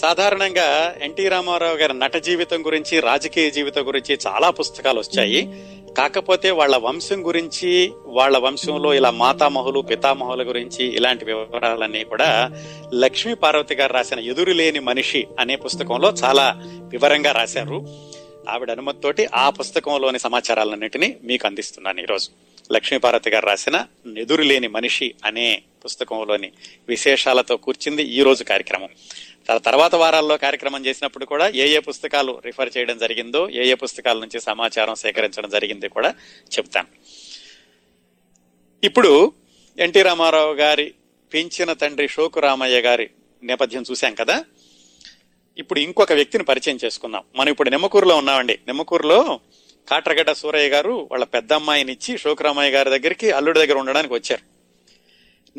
సాధారణంగా ఎన్టీ రామారావు గారి నట జీవితం గురించి, రాజకీయ జీవితం గురించి చాలా పుస్తకాలు వచ్చాయి. కాకపోతే వాళ్ళ వంశం గురించి, వాళ్ళ వంశంలో ఇలా మాతామహులు, పితామహుల గురించి ఇలాంటి వివరాలన్నీ కూడా లక్ష్మీ పార్వతి గారు రాసిన ఎదురులేని మనిషి అనే పుస్తకంలో చాలా వివరంగా రాశారు. ఆవిడ అనుమతితోటి ఆ పుస్తకంలోని సమాచారాలన్నింటినీ మీకు అందిస్తున్నాను ఈరోజు. లక్ష్మీ పార్వతి గారు రాసిన ఎదురులేని మనిషి అనే పుస్తకంలోని విశేషాలతో కూర్చింది ఈ రోజు కార్యక్రమం. తర్వాత వారాల్లో కార్యక్రమం చేసినప్పుడు కూడా ఏ పుస్తకాలు రిఫర్ చేయడం జరిగిందో, ఏ పుస్తకాల నుంచి సమాచారం సేకరించడం జరిగింది కూడా చెప్తాను. ఇప్పుడు ఎన్టీ రామారావు గారి పెంచిన తండ్రి శోకు రామయ్య గారి నేపథ్యం చూశాం కదా. ఇప్పుడు ఇంకొక వ్యక్తిని పరిచయం చేసుకుందాం. మనం ఇప్పుడు నిమ్మకూరులో ఉన్నామండి. నిమ్మకూరులో కాట్రగడ్డ సూరయ్య గారు వాళ్ళ పెద్ద అమ్మాయినిచ్చి శోకు రామయ్య గారి దగ్గరికి, అల్లుడి దగ్గర ఉండడానికి వచ్చారు.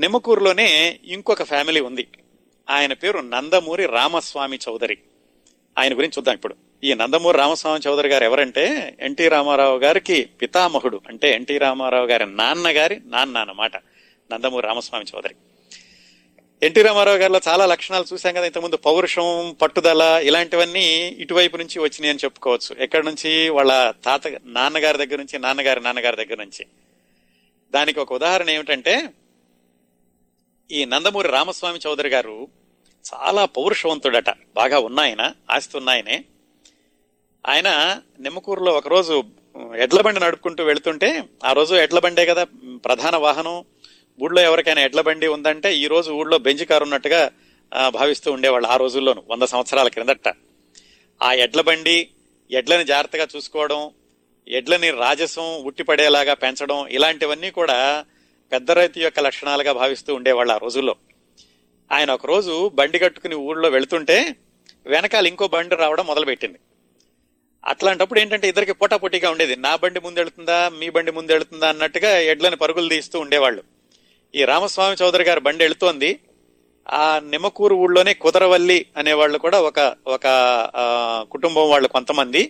నిమ్మకూరులోనే ఇంకొక ఫ్యామిలీ ఉంది. ఆయన పేరు నందమూరి రామస్వామి చౌదరి. ఆయన గురించి చూద్దాం ఇప్పుడు. ఈ నందమూరి రామస్వామి చౌదరి గారు ఎవరంటే ఎన్టీ రామారావు గారికి పితామహుడు. అంటే ఎన్టీ రామారావు గారి నాన్నగారి నాన్న అన్నమాట నందమూరి రామస్వామి చౌదరి. ఎన్టీ రామారావు గారిలో చాలా లక్షణాలు చూసాం కదా ఇంతకుముందు. పౌరుషం, పట్టుదల ఇలాంటివన్నీ ఇటువైపు నుంచి వచ్చినాయి అని చెప్పుకోవచ్చు. ఎక్కడి నుంచి? వాళ్ళ నాన్నగారి దగ్గర నుంచి, నాన్నగారి దగ్గర నుంచి. దానికి ఒక ఉదాహరణ ఏమిటంటే, ఈ నందమూరి రామస్వామి చౌదరి గారు చాలా పౌరుషవంతుడట. బాగా ఉన్నాయన, ఆస్తి ఉన్నాయనే. ఆయన నిమ్మకూరులో ఒకరోజు ఎడ్లబండి నడుపుకుంటూ వెళుతుంటే, ఆ రోజు ఎడ్లబండే కదా ప్రధాన వాహనం, ఊళ్ళో ఎవరికైనా ఎడ్లబండి ఉందంటే ఈ రోజు ఊళ్ళో బెంజ్ కారు ఉన్నట్టుగా భావిస్తూ ఉండేవాళ్ళు ఆ రోజుల్లోనూ, 100 సంవత్సరాల క్రిందట. ఆ ఎడ్లబండి, ఎడ్లని జాగ్రత్తగా చూసుకోవడం, ఎడ్లని రాజసం ఉట్టిపడేలాగా పెంచడం ఇలాంటివన్నీ కూడా పెద్ద రైతు యొక్క లక్షణాలుగా భావిస్తూ ఉండేవాళ్ళు ఆ రోజుల్లో. ఆయన ఒకరోజు బండి కట్టుకుని ఊళ్ళో వెళుతుంటే వెనకాల ఇంకో బండి రావడం మొదలుపెట్టింది. అట్లాంటప్పుడు ఏంటంటే ఇద్దరికి పోటాపోటీగా ఉండేది. నా బండి ముందెళ్తుందా, మీ బండి ముందెళ్తుందా అన్నట్టుగా ఎడ్లని పరుగులు తీస్తూ ఉండేవాళ్ళు. ఈ రామస్వామి చౌదరి గారు బండి వెళుతోంది. ఆ నిమ్మకూరు ఊళ్ళోనే కుదరవల్లి అనేవాళ్ళు కూడా ఒక కుటుంబం వాళ్ళు కొంతమంది,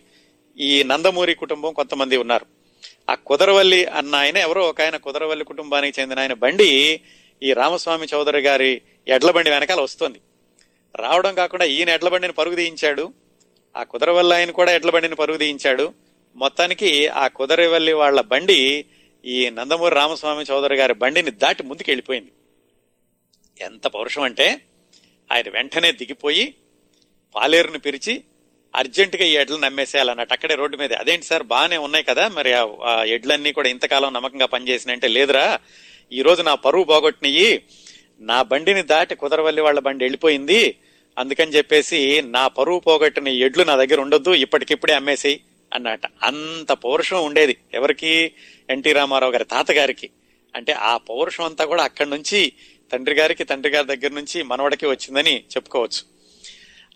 ఈ నందమూరి కుటుంబం కొంతమంది ఉన్నారు. ఆ కుదరవల్లి అన్న ఆయన, ఎవరో ఒక ఆయన కుదరవల్లి కుటుంబానికి చెందిన ఆయన బండి ఈ రామస్వామి చౌదరి గారి ఎడ్ల బండి వెనకాల వస్తుంది. రావడం కాకుండా ఈయన ఎడ్ల బండిని పరుగు తీయించాడు, ఆ కుదరవల్లి ఆయన కూడా ఎడ్ల బండిని పరుగు తీయించాడు. మొత్తానికి ఆ కుదరవల్లి వాళ్ళ బండి ఈ నందమూరి రామస్వామి చౌదరి గారి బండిని దాటి ముందుకు వెళ్ళిపోయింది. ఎంత పౌరుషం అంటే ఆయన వెంటనే దిగిపోయి పాలేరును పిలిచి అర్జెంటుగా ఈ ఎడ్లను నమ్మేసేయాలన్నట్టు అక్కడే రోడ్డు మీద. అదేంటి సార్, బాగానే ఉన్నాయి కదా మరి ఆ ఎడ్లన్నీ కూడా ఇంతకాలం నమ్మకంగా పనిచేసినంటే, లేదురా ఈరోజు నా పరువు పోగొట్టినయి, నా బండిని దాటి కుదరవల్లి వాళ్ళ బండి వెళ్ళిపోయింది, అందుకని చెప్పేసి నా పరువు పోగొట్టిన ఎడ్లు నా దగ్గర ఉండొద్దు, ఇప్పటికిప్పుడే అమ్మేసి అన్నట్ట. అంత పౌరుషం ఉండేది ఎవరికి? ఎన్టీ రామారావు గారి తాతగారికి. అంటే ఆ పౌరుషం అంతా కూడా అక్కడి నుంచి తండ్రి గారికి, తండ్రి గారి దగ్గర నుంచి మనవడికి వచ్చిందని చెప్పుకోవచ్చు.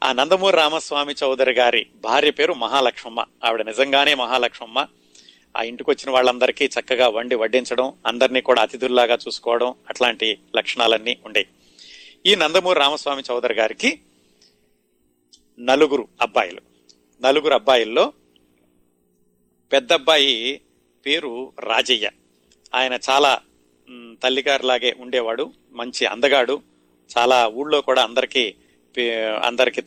ఆ నందమూరి రామస్వామి చౌదరి గారి భార్య పేరు మహాలక్ష్మమ్మ. ఆవిడ నిజంగానే మహాలక్ష్మమ్మ. ఆ ఇంటికి వచ్చిన వాళ్ళందరికీ చక్కగా వండి వడ్డించడం, అందరినీ కూడా అతిథుల్లాగా చూసుకోవడం, అట్లాంటి లక్షణాలన్నీ ఉండేవి. ఈ నందమూరి రామస్వామి చౌదరి గారికి 4 అబ్బాయిలు. 4 అబ్బాయిల్లో పెద్ద అబ్బాయి పేరు రాజయ్య. ఆయన చాలా తల్లిగారిలాగే ఉండేవాడు, మంచి అందగాడు, చాలా ఊళ్ళో కూడా అందరికి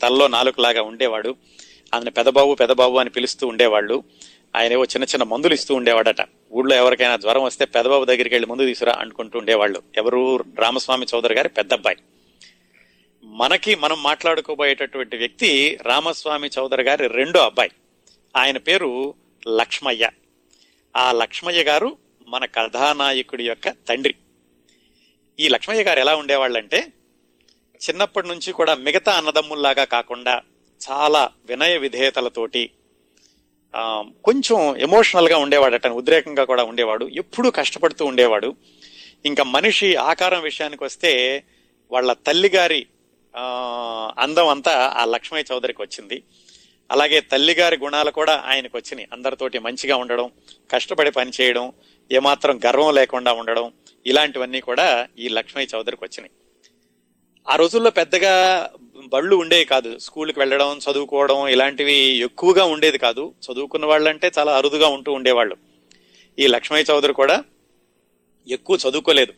తల్లో నాలుకలాగా ఉండేవాడు. ఆయన పెదబాబు పెదబాబు అని పిలుస్తూ ఉండేవాళ్ళు. ఆయన ఏవో చిన్న చిన్న మందులు ఇస్తూ ఉండేవాడట. ఊళ్ళో ఎవరికైనా జ్వరం వస్తే పెదబాబు దగ్గరికి వెళ్ళి మందు తీసుకురా అనుకుంటూ ఉండేవాళ్ళు. ఎవరు? రామస్వామి చౌదరి గారి పెద్ద అబ్బాయి. మనం మాట్లాడుకోబోయేటటువంటి వ్యక్తి రామస్వామి చౌదరి గారి 2వ అబ్బాయి. ఆయన పేరు లక్ష్మయ్య. ఆ లక్ష్మయ్య గారు మన కథానాయకుడి యొక్క తండ్రి. ఈ లక్ష్మయ్య గారు ఎలా ఉండేవాళ్ళంటే చిన్నప్పటి నుంచి కూడా మిగతా అన్నదమ్ముల్లాగా కాకుండా చాలా వినయ విధేయతలతోటి, కొంచెం ఎమోషనల్గా ఉండేవాడట, ఉద్రేకంగా కూడా ఉండేవాడు, ఎప్పుడూ కష్టపడుతూ ఉండేవాడు. ఇంకా మనిషి ఆకారం విషయానికి వస్తే వాళ్ళ తల్లిగారి అందం అంతా ఆ లక్ష్మయ్య చౌదరికి వచ్చింది. అలాగే తల్లిగారి గుణాలు కూడా ఆయనకు వచ్చినాయి. అందరితోటి మంచిగా ఉండడం, కష్టపడి పనిచేయడం, ఏమాత్రం గర్వం లేకుండా ఉండడం ఇలాంటివన్నీ కూడా ఈ లక్ష్మయ్య చౌదరికి వచ్చినాయి. ఆ రోజుల్లో పెద్దగా బళ్ళు ఉండేవి కాదు. స్కూల్కి వెళ్ళడం, చదువుకోవడం ఇలాంటివి ఎక్కువగా ఉండేది కాదు. చదువుకున్న వాళ్ళంటే చాలా అరుదుగా ఉంటూ ఉండేవాళ్ళు. ఈ లక్ష్మయ్య చౌదరి కూడా ఎక్కువ చదువుకోలేదు.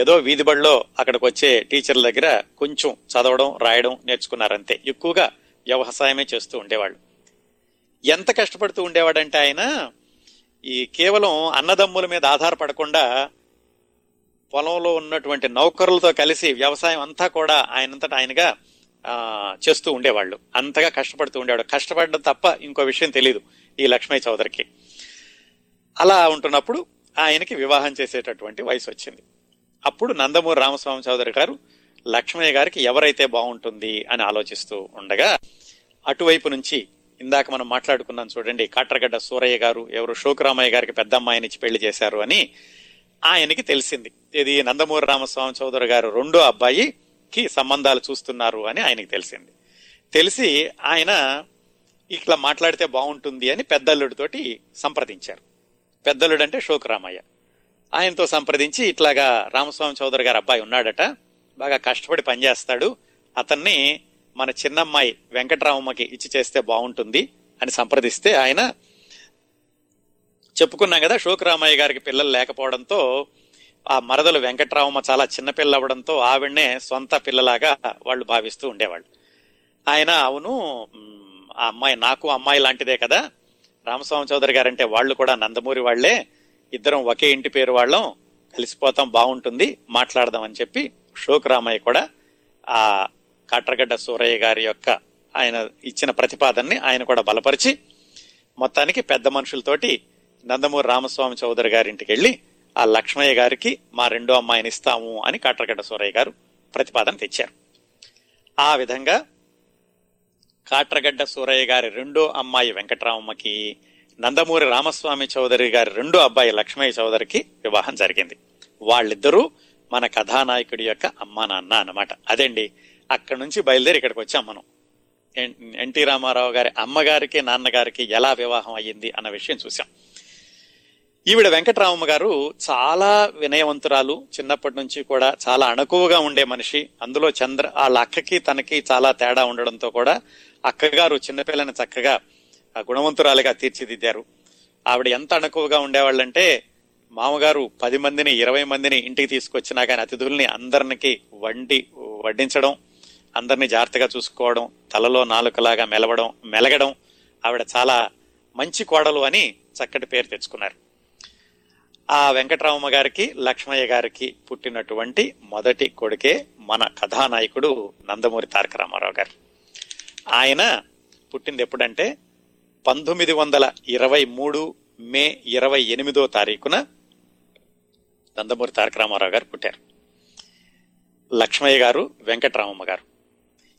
ఏదో వీధి బడిలో అక్కడికి వచ్చే టీచర్ల దగ్గర కొంచెం చదవడం రాయడం నేర్చుకున్నారంతే. ఎక్కువగా వ్యవసాయమే చేస్తూ ఉండేవాళ్ళు. ఎంత కష్టపడుతూ ఉండేవాడంటే ఆయన ఈ కేవలం అన్నదమ్ముల మీద ఆధారపడకుండా పొలంలో ఉన్నటువంటి నౌకరులతో కలిసి వ్యవసాయం అంతా కూడా ఆయనంతటా ఆయనగా చేస్తూ ఉండేవాళ్ళు. అంతగా కష్టపడుతూ ఉండేవాడు. కష్టపడడం తప్ప ఇంకో విషయం తెలియదు ఈ లక్ష్మయ్య చౌదరికి. అలా ఉంటున్నప్పుడు ఆయనకి వివాహం చేసేటటువంటి వయసు వచ్చింది. అప్పుడు నందమూరి రామస్వామి చౌదరి గారు లక్ష్మయ్య గారికి ఎవరైతే బాగుంటుంది అని ఆలోచిస్తూ ఉండగా, అటువైపు నుంచి ఇందాక మనం మాట్లాడుకున్నాం చూడండి, కాట్రగడ్డ సూరయ్య గారు ఎవరు శోకు రామయ్య గారికి పెద్ద అమ్మాయినిచ్చి పెళ్లి చేశారు అని ఆయనకి తెలిసింది. ఇది నందమూరి రామస్వామి చౌదరి గారు రెండో అబ్బాయికి సంబంధాలు చూస్తున్నారు అని ఆయనకి తెలిసింది. తెలిసి ఆయన ఇట్లా మాట్లాడితే బాగుంటుంది అని పెద్దల్లుడితోటి సంప్రదించారు. పెద్దల్లుడు అంటే శోకు రామయ్య. ఆయనతో సంప్రదించి ఇట్లాగా రామస్వామి చౌదరి గారు అబ్బాయి ఉన్నాడట, బాగా కష్టపడి పనిచేస్తాడు, అతన్ని మన చిన్నమ్మాయి వెంకటరామమ్మకి ఇచ్చి చేస్తే బాగుంటుంది అని సంప్రదిస్తే, ఆయన చెప్పుకున్నాం కదా శోకు రామయ్య గారికి పిల్లలు లేకపోవడంతో ఆ మరదలు వెంకటరామమ్మ చాలా చిన్నపిల్ల అవ్వడంతో ఆవిడనే సొంత పిల్లలాగా వాళ్ళు భావిస్తూ ఉండేవాళ్ళు. ఆయన అవును, ఆ అమ్మాయి నాకు అమ్మాయి లాంటిదే కదా, రామస్వామి చౌదరి గారంటే వాళ్ళు కూడా నందమూరి వాళ్లే, ఇద్దరం ఒకే ఇంటి పేరు వాళ్ళం, కలిసిపోతాం, బాగుంటుంది, మాట్లాడదాం అని చెప్పి శోకు రామయ్య కూడా ఆ కాట్రగడ్డ సూరయ్య గారి యొక్క ఆయన ఇచ్చిన ప్రతిపాదనని ఆయన కూడా బలపరిచి మొత్తానికి పెద్ద మనుషులతోటి నందమూరి రామస్వామి చౌదరి గారింటికి వెళ్ళి ఆ లక్ష్మయ్య గారికి మా రెండో అమ్మాయిని ఇస్తాము అని కాట్రగడ్డ సూరయ్య గారు ప్రతిపాదన తెచ్చారు. ఆ విధంగా కాట్రగడ్డ సూరయ్య గారి రెండో అమ్మాయి వెంకటరామమ్మకి, నందమూరి రామస్వామి చౌదరి గారి రెండో అబ్బాయి లక్ష్మయ్య చౌదరికి వివాహం జరిగింది. వాళ్ళిద్దరూ మన కథానాయకుడి యొక్క అమ్మా నాన్న అన్నమాట. అదండి, అక్కడి నుంచి బయలుదేరి ఇక్కడికి వచ్చాం మనం. ఎన్టీ రామారావు గారి అమ్మగారికి నాన్నగారికి ఎలా వివాహం అయ్యింది అన్న విషయం చూసాం. ఈవిడ వెంకటరామమ్మ గారు చాలా వినయవంతురాలు, చిన్నప్పటి నుంచి కూడా చాలా అణకువగా ఉండే మనిషి. అందులో వాళ్ళ అక్కకి తనకి చాలా తేడా ఉండడంతో కూడా అక్కగారు చిన్నపిల్లని చక్కగా గుణవంతురాలుగా తీర్చిదిద్దారు. ఆవిడ ఎంత అణకువగా ఉండేవాళ్ళంటే, మామగారు 10 మందిని 20 మందిని ఇంటికి తీసుకొచ్చినా కానీ అతిథుల్ని అందరికి వడ్డించడం, అందరినీ జాగ్రత్తగా చూసుకోవడం, తలలో నాలుకలాగా మెలగడం, ఆవిడ చాలా మంచి కోడలు అని చక్కటి పేరు తెచ్చుకున్నారు. ఆ వెంకటరామమ్మ గారికి లక్ష్మయ్య గారికి పుట్టినటువంటి మొదటి కొడుకే మన కథానాయకుడు నందమూరి తారక రామారావు గారు. ఆయన పుట్టింది ఎప్పుడంటే 1923 మే 28వ తారీఖున నందమూరి తారక రామారావు గారు పుట్టారు. లక్ష్మయ్య గారు, వెంకటరామమ్మ గారు.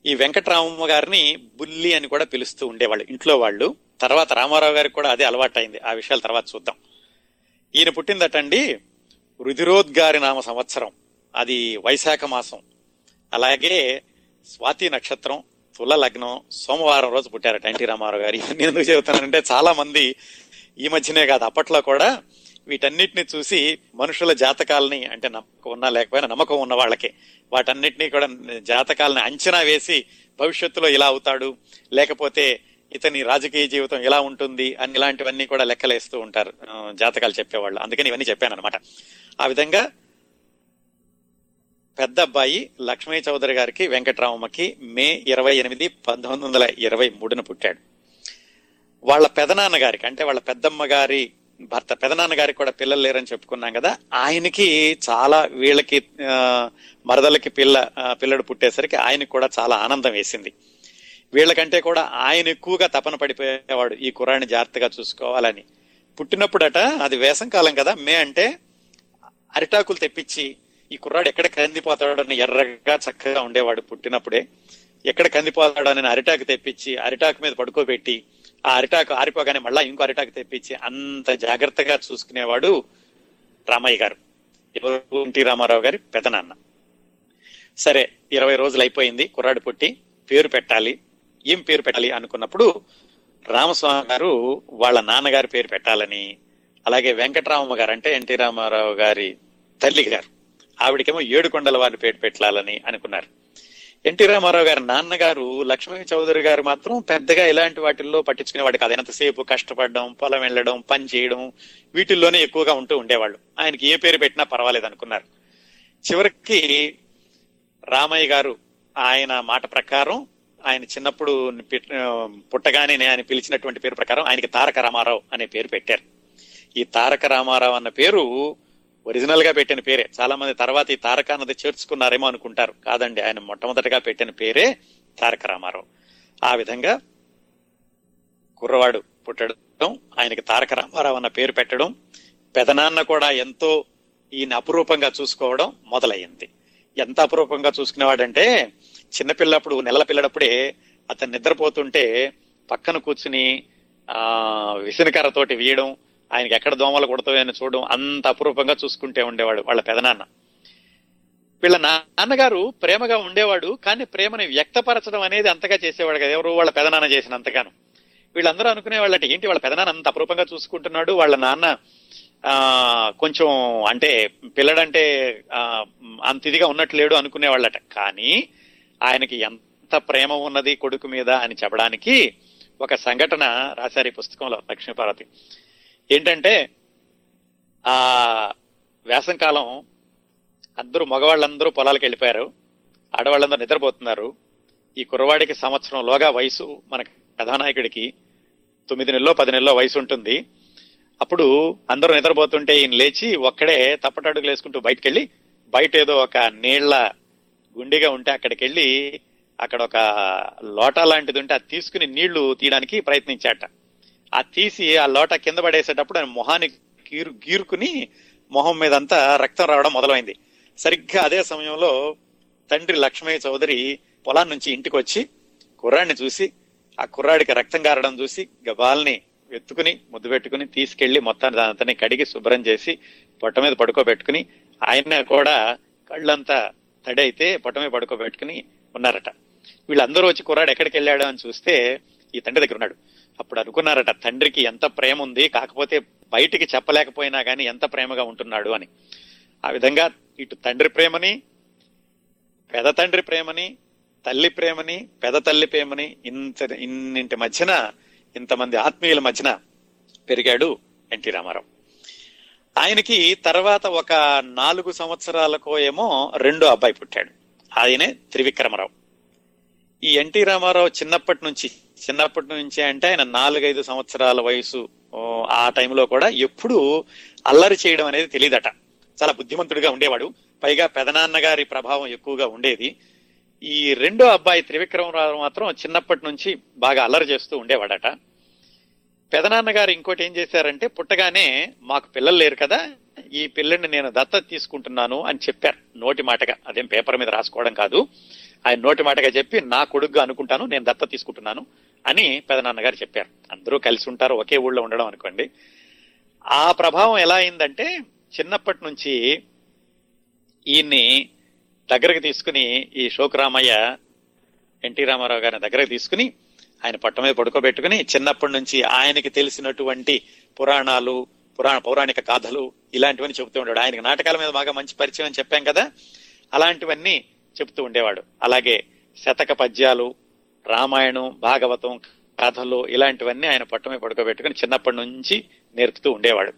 ఈ వెంకటరామమ్మ గారిని బుల్లి అని కూడా పిలుస్తూ ఉండేవాళ్ళు ఇంట్లో వాళ్ళు. తర్వాత రామారావు గారికి కూడా అదే అలవాటైంది. ఆ విషయాలు తర్వాత చూద్దాం. ఈయన పుట్టిందటండి రుధిరోద్గారి నామ సంవత్సరం, అది వైశాఖ మాసం, అలాగే స్వాతి నక్షత్రం, తుల లగ్నం, సోమవారం రోజు పుట్టారట ఎన్టీ రామారావు గారు. నేను ఎందుకు చెబుతానంటే చాలా మంది ఈ మధ్యనే కాదు అప్పట్లో కూడా వీటన్నిటిని చూసి మనుషుల జాతకాలని, అంటే నమ్మకం ఉన్నా లేకపోయినా నమ్మకం ఉన్న వాళ్ళకి వాటన్నిటినీ కూడా జాతకాలని అంచనా వేసి భవిష్యత్తులో ఇలా అవుతాడు, లేకపోతే ఇతని రాజకీయ జీవితం ఇలా ఉంటుంది అని ఇలాంటివన్నీ కూడా లెక్కలేస్తూ ఉంటారు జాతకాలు చెప్పేవాళ్ళు. అందుకని ఇవన్నీ చెప్పాను అనమాట. ఆ విధంగా పెద్ద అబ్బాయి లక్ష్మయ్య చౌదరి గారికి వెంకటరామమ్మకి మే 28, 1923 పుట్టాడు. వాళ్ళ పెదనాన్న గారికి, అంటే వాళ్ళ పెద్దమ్మ గారి భర్త పెదనాన్న గారికి కూడా పిల్లలు లేరని చెప్పుకున్నాం కదా. ఆయనకి చాలా, వీళ్ళకి మరదలకి పిల్లడు పుట్టేసరికి ఆయనకి కూడా చాలా ఆనందం వేసింది. వీళ్ళకంటే కూడా ఆయన ఎక్కువగా తపన పడిపోయేవాడు, ఈ కుర్రాన్ని జాగ్రత్తగా చూసుకోవాలని. పుట్టినప్పుడట, అది వేసంకాలం కదా, మే అంటే అరిటాకులు తెప్పించి ఈ కుర్రాడు ఎక్కడ కందిపోతాడని, ఎర్రగా చక్కగా ఉండేవాడు పుట్టినప్పుడే, ఎక్కడ కందిపోతాడని అరిటాకు తెప్పించి అరిటాకు మీద పడుకోబెట్టి, ఆ అరిటాకు ఆరిపోగానే మళ్ళా ఇంకో అరిటాకు తెప్పించి అంత జాగ్రత్తగా చూసుకునేవాడు రామయ్య గారు, ఎన్టీ రామారావు గారి పెదనాన్న. సరే, 20 రోజులు అయిపోయింది, కుర్రాడు పుట్టి, పేరు పెట్టాలి, ఏం పేరు పెట్టాలి అనుకున్నప్పుడు రామస్వామి గారు వాళ్ళ నాన్నగారి పేరు పెట్టాలని, అలాగే వెంకటరామమ్మ గారు అంటే ఎన్టీ రామారావు గారి తల్లి గారు, ఆవిడకేమో ఏడుకొండల వారి పేరు పెట్టాలని అనుకున్నారు. ఎన్టీ రామారావు గారి నాన్నగారు లక్ష్మీ చౌదరి గారు మాత్రం పెద్దగా ఇలాంటి వాటిల్లో పట్టించుకునేవాడు కాదు. ఎంతసేపు కష్టపడడం, పొలం వెళ్ళడం, పని చేయడం, వీటిల్లోనే ఎక్కువగా ఉంటూ ఉండేవాళ్ళు. ఆయనకి ఏ పేరు పెట్టినా పర్వాలేదు అనుకున్నారు. చివరికి రామయ్య గారు ఆయన మాట ప్రకారం, ఆయన చిన్నప్పుడు పుట్టగానే ఆయన పిలిచినటువంటి పేరు ప్రకారం ఆయనకి తారక రామారావు అనే పేరు పెట్టారు. ఈ తారక రామారావు అన్న పేరు ఒరిజినల్ గా పెట్టిన పేరే. చాలా మంది తర్వాత ఈ తారక అన్నది చేర్చుకున్నారేమో అనుకుంటారు. కాదండి, ఆయన మొట్టమొదటిగా పెట్టిన పేరే తారక రామారావు. ఆ విధంగా కుర్రవాడు పుట్టడం, ఆయనకి తారక రామారావు అన్న పేరు పెట్టడం, పెదనాన్న కూడా ఎంతో ఈయన అపురూపంగా చూసుకోవడం మొదలయ్యింది. ఎంత అపురూపంగా చూసుకునేవాడంటే, చిన్నపిల్లప్పుడు, నెలల పిల్లడప్పుడే అతను నిద్రపోతుంటే పక్కన కూర్చుని విసనకర్రతోటి వీయడం, ఆయనకి ఎక్కడ దోమలు కొడతాయని చూడడం, అంత అపురూపంగా చూసుకుంటే ఉండేవాడు వాళ్ళ పెదనాన్న. వీళ్ళ నాన్నగారు ప్రేమగా ఉండేవాడు, కానీ ప్రేమని వ్యక్తపరచడం అనేది అంతగా చేసేవాడు కదా, ఎవరు వాళ్ళ పెదనాన్న చేసినంతగాను. వీళ్ళందరూ అనుకునేవాళ్ళంటే ఏంటి వాళ్ళ పెదనాన్న అంత అపురూపంగా చూసుకుంటున్నాడు, వాళ్ళ నాన్న కొంచెం అంటే పిల్లడంటే అంత ఇదిగా ఉన్నట్లు లేడు అనుకునేవాళ్ళట. కానీ ఆయనకి ఎంత ప్రేమ ఉన్నది కొడుకు మీద అని చెప్పడానికి ఒక సంఘటన రాశారు ఈ పుస్తకంలో లక్ష్మీ పార్వతి. ఏంటంటే, ఆ వేసంకాలం అందరూ మగవాళ్ళందరూ పొలాలకు వెళ్ళిపోయారు, ఆడవాళ్ళందరూ నిద్రపోతున్నారు. ఈ కుర్రవాడికి సంవత్సరంలోగా వయసు, మన కథానాయకుడికి 9 నెలలో 10 నెలలో వయసు ఉంటుంది. అప్పుడు అందరూ నిద్రపోతుంటే ఈయన లేచి ఒక్కడే తప్పటడుగులు వేసుకుంటూ బయటకు వెళ్ళి, బయట ఏదో ఒక నీళ్ల గుండిగా ఉంటే అక్కడికి వెళ్ళి అక్కడ ఒక లోటా లాంటిది ఉంటే అది తీసుకుని నీళ్లు తీయడానికి ప్రయత్నించాట. ఆ తీసి ఆ లోటా కింద పడేసేటప్పుడు ఆయన మొహానికి గీరుకుని మొహం మీదంతా రక్తం రావడం మొదలైంది. సరిగ్గా అదే సమయంలో తండ్రి లక్ష్మయ్య చౌదరి పొలాన్ని నుంచి ఇంటికి వచ్చి కుర్రాడిని చూసి, ఆ కుర్రాడికి రక్తం గారడం చూసి గబాల్ని ఎత్తుకుని ముద్దు పెట్టుకుని తీసుకెళ్లి మొత్తాన్ని అతన్ని కడిగి శుభ్రం చేసి పొట్ట మీద పడుకోబెట్టుకుని, ఆయన కూడా కళ్ళంతా తడి అయితే పొట్ట మీద పడుకోబెట్టుకుని ఉన్నారట. వీళ్ళందరూ వచ్చి కుర్రాడు ఎక్కడికి వెళ్ళాడు అని చూస్తే ఈ తండ్రి దగ్గర ఉన్నాడు. అప్పుడు అనుకున్నారట తండ్రికి ఎంత ప్రేమ ఉంది, కాకపోతే బయటికి చెప్పలేకపోయినా కానీ ఎంత ప్రేమగా ఉంటున్నాడు అని. ఆ విధంగా ఇటు తండ్రి ప్రేమని, పెద తండ్రి ప్రేమని, తల్లి ప్రేమని, పెద తల్లి ప్రేమని, ఇన్నింటి మధ్యన, ఇంతమంది ఆత్మీయుల మధ్యన పెరిగాడు ఎన్టీ రామారావు. ఆయనకి తర్వాత ఒక 4 సంవత్సరాలకో ఏమో రెండో అబ్బాయి పుట్టాడు, ఆయనే త్రివిక్రమరావు. ఈ ఎన్టీ రామారావు చిన్నప్పటి నుంచి అంటే ఆయన 4-5 సంవత్సరాల వయసు ఆ టైంలో కూడా ఎప్పుడు అల్లరి చేయడం అనేది తెలియదట. చాలా బుద్ధిమంతుడిగా ఉండేవాడు, పైగా పెదనాన్నగారి ప్రభావం ఎక్కువగా ఉండేది. ఈ రెండో అబ్బాయి త్రివిక్రమరావు మాత్రం చిన్నప్పటి నుంచి బాగా అల్లరి చేస్తూ ఉండేవాడట. పెదనాన్నగారు ఇంకోటి ఏం చేశారంటే, పుట్టగానే మాకు పిల్లలు లేరు కదా, ఈ పిల్లల్ని నేను దత్తత తీసుకుంటున్నాను అని చెప్పారు నోటి మాటగా. అదేం పేపర్ మీద రాసుకోవడం కాదు, ఆయన నోటి మాటగా చెప్పి నా కొడుకుగా అనుకుంటాను, నేను దత్తత తీసుకుంటున్నాను అని పెదనాన్నగారు చెప్పారు. అందరూ కలిసి ఉంటారు, ఒకే ఊళ్ళో ఉండడం అనుకోండి. ఆ ప్రభావం ఎలా అయిందంటే, చిన్నప్పటి నుంచి ఈయన్ని దగ్గరకు తీసుకుని, ఈ శోకు రామయ్య ఎన్టీ రామారావు గారిని దగ్గరకు తీసుకుని ఆయన పట్ట మీద పడుకోబెట్టుకుని చిన్నప్పటి నుంచి ఆయనకి తెలిసినటువంటి పౌరాణిక కథలు ఇలాంటివన్నీ చెబుతూ ఉండేవాడు. ఆయనకి నాటకాల మీద బాగా మంచి పరిచయం అని చెప్పాం కదా, అలాంటివన్నీ చెబుతూ ఉండేవాడు. అలాగే శతక పద్యాలు, రామాయణం, భాగవతం కథలు ఇలాంటివన్నీ ఆయన పట్ట మీద పడుకోబెట్టుకుని చిన్నప్పటి నుంచి నేర్పుతూ ఉండేవాడు.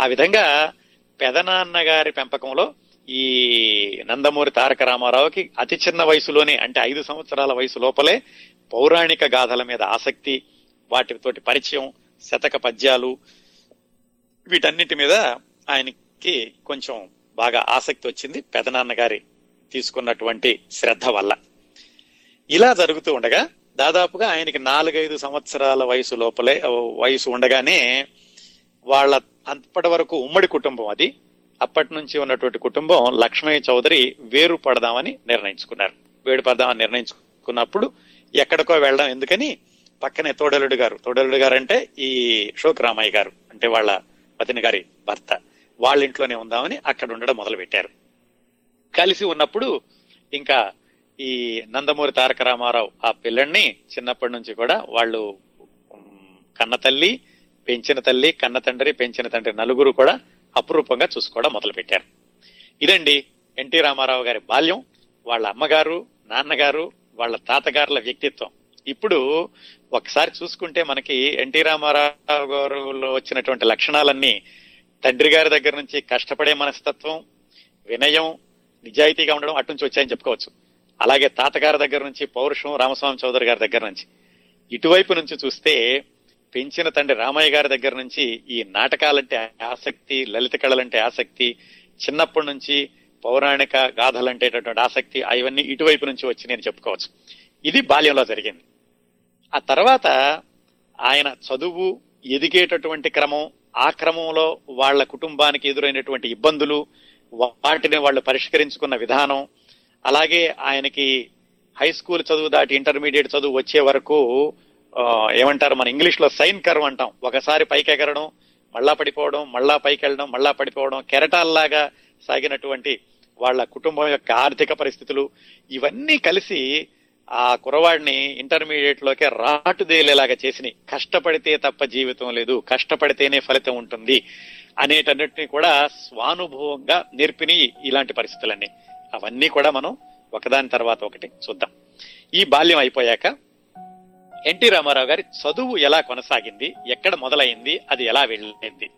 ఆ విధంగా పెదనాన్న గారి పెంపకంలో ఈ నందమూరి తారక రామారావుకి అతి చిన్న వయసులోనే, అంటే 5 సంవత్సరాల వయసు లోపలే పౌరాణిక గాథల మీద ఆసక్తి, వాటితోటి పరిచయం, శతక పద్యాలు వీటన్నిటి మీద ఆయనకి కొంచెం బాగా ఆసక్తి వచ్చింది పెదనాన్నగారి తీసుకున్నటువంటి శ్రద్ధ వల్ల. ఇలా జరుగుతూ ఉండగా దాదాపుగా ఆయనకి 4-5 సంవత్సరాల వయసు ఉండగానే వాళ్ళ అప్పటి వరకు ఉమ్మడి కుటుంబం అది. అప్పటి నుంచి ఉన్నటువంటి కుటుంబం లక్ష్మయ్య చౌదరి వేరుపడదామని నిర్ణయించుకున్నప్పుడు ఎక్కడికో వెళ్ళడం ఎందుకని పక్కనే తోడలుడు గారు అంటే ఈ శోకు రామయ్య గారు, అంటే వాళ్ళ వదిన గారి భర్త, వాళ్ళ ఇంట్లోనే ఉందామని అక్కడ ఉండడం మొదలు పెట్టారు. కలిసి ఉన్నప్పుడు ఇంకా ఈ నందమూరి తారక రామారావు ఆ పిల్లల్ని చిన్నప్పటి నుంచి కూడా వాళ్ళు కన్న తల్లి, పెంచిన తల్లి, కన్న తండ్రి, పెంచిన తండ్రి నలుగురు కూడా అపురూపంగా చూసుకోవడం మొదలు పెట్టారు. ఇదండి ఎన్టీ రామారావు గారి బాల్యం, వాళ్ళ అమ్మగారు, నాన్నగారు, వాళ్ళ తాతగారుల వ్యక్తిత్వం. ఇప్పుడు ఒకసారి చూసుకుంటే మనకి ఎన్టీ రామారావు గారులో వచ్చినటువంటి లక్షణాలన్నీ తండ్రి గారి దగ్గర నుంచి కష్టపడే మనస్తత్వం, వినయం, నిజాయితీగా ఉండడం అటు నుంచి వచ్చాయని చెప్పుకోవచ్చు. అలాగే తాతగారి దగ్గర నుంచి పౌరుషం రామస్వామి చౌదరి గారి దగ్గర నుంచి, ఇటువైపు నుంచి చూస్తే పెంచిన తండ్రి రామయ్య గారి దగ్గర నుంచి ఈ నాటకాలంటే ఆసక్తి, లలిత కళలంటే ఆసక్తి, చిన్నప్పటి నుంచి పౌరాణిక గాథలంటేటటువంటి ఆసక్తి, అవన్నీ ఇటువైపు నుంచి వచ్చి నేను చెప్పుకోవచ్చు. ఇది బాల్యంలో జరిగింది. ఆ తర్వాత ఆయన చదువు, ఎదిగేటటువంటి క్రమం, ఆ క్రమంలో వాళ్ళ కుటుంబానికి ఎదురైనటువంటి ఇబ్బందులు, వాటిని వాళ్ళు పరిష్కరించుకున్న విధానం, అలాగే ఆయనకి హై స్కూల్ చదువు దాటి ఇంటర్మీడియట్ చదువు వచ్చే వరకు ఏమంటారు మన ఇంగ్లీష్లో సైన్ కర్వ్ అంటాం, ఒకసారి పైకి ఎగరడం, మళ్ళా పడిపోవడం, మళ్ళా పైకి వెళ్ళడం, మళ్ళా పడిపోవడం, కెరటాల్లాగా సాగినటువంటి వాళ్ళ కుటుంబం యొక్క ఆర్థిక పరిస్థితులు ఇవన్నీ కలిసి ఆ కురవాడిని ఇంటర్మీడియట్ లోకే రాటుదేలేలాగా చేసినాయి. కష్టపడితే తప్ప జీవితం లేదు, కష్టపడితేనే ఫలితం ఉంటుంది అనేటన్నిటిని కూడా స్వానుభవంగా నేర్పిని ఇలాంటి పరిస్థితులన్నీ. అవన్నీ కూడా మనం ఒకదాని తర్వాత ఒకటి చూద్దాం. ఈ బాల్యం అయిపోయాక ఎన్టీ రామారావు గారి చదువు ఎలా కొనసాగింది, ఎక్కడ మొదలైంది, అది ఎలా వెళ్ళింది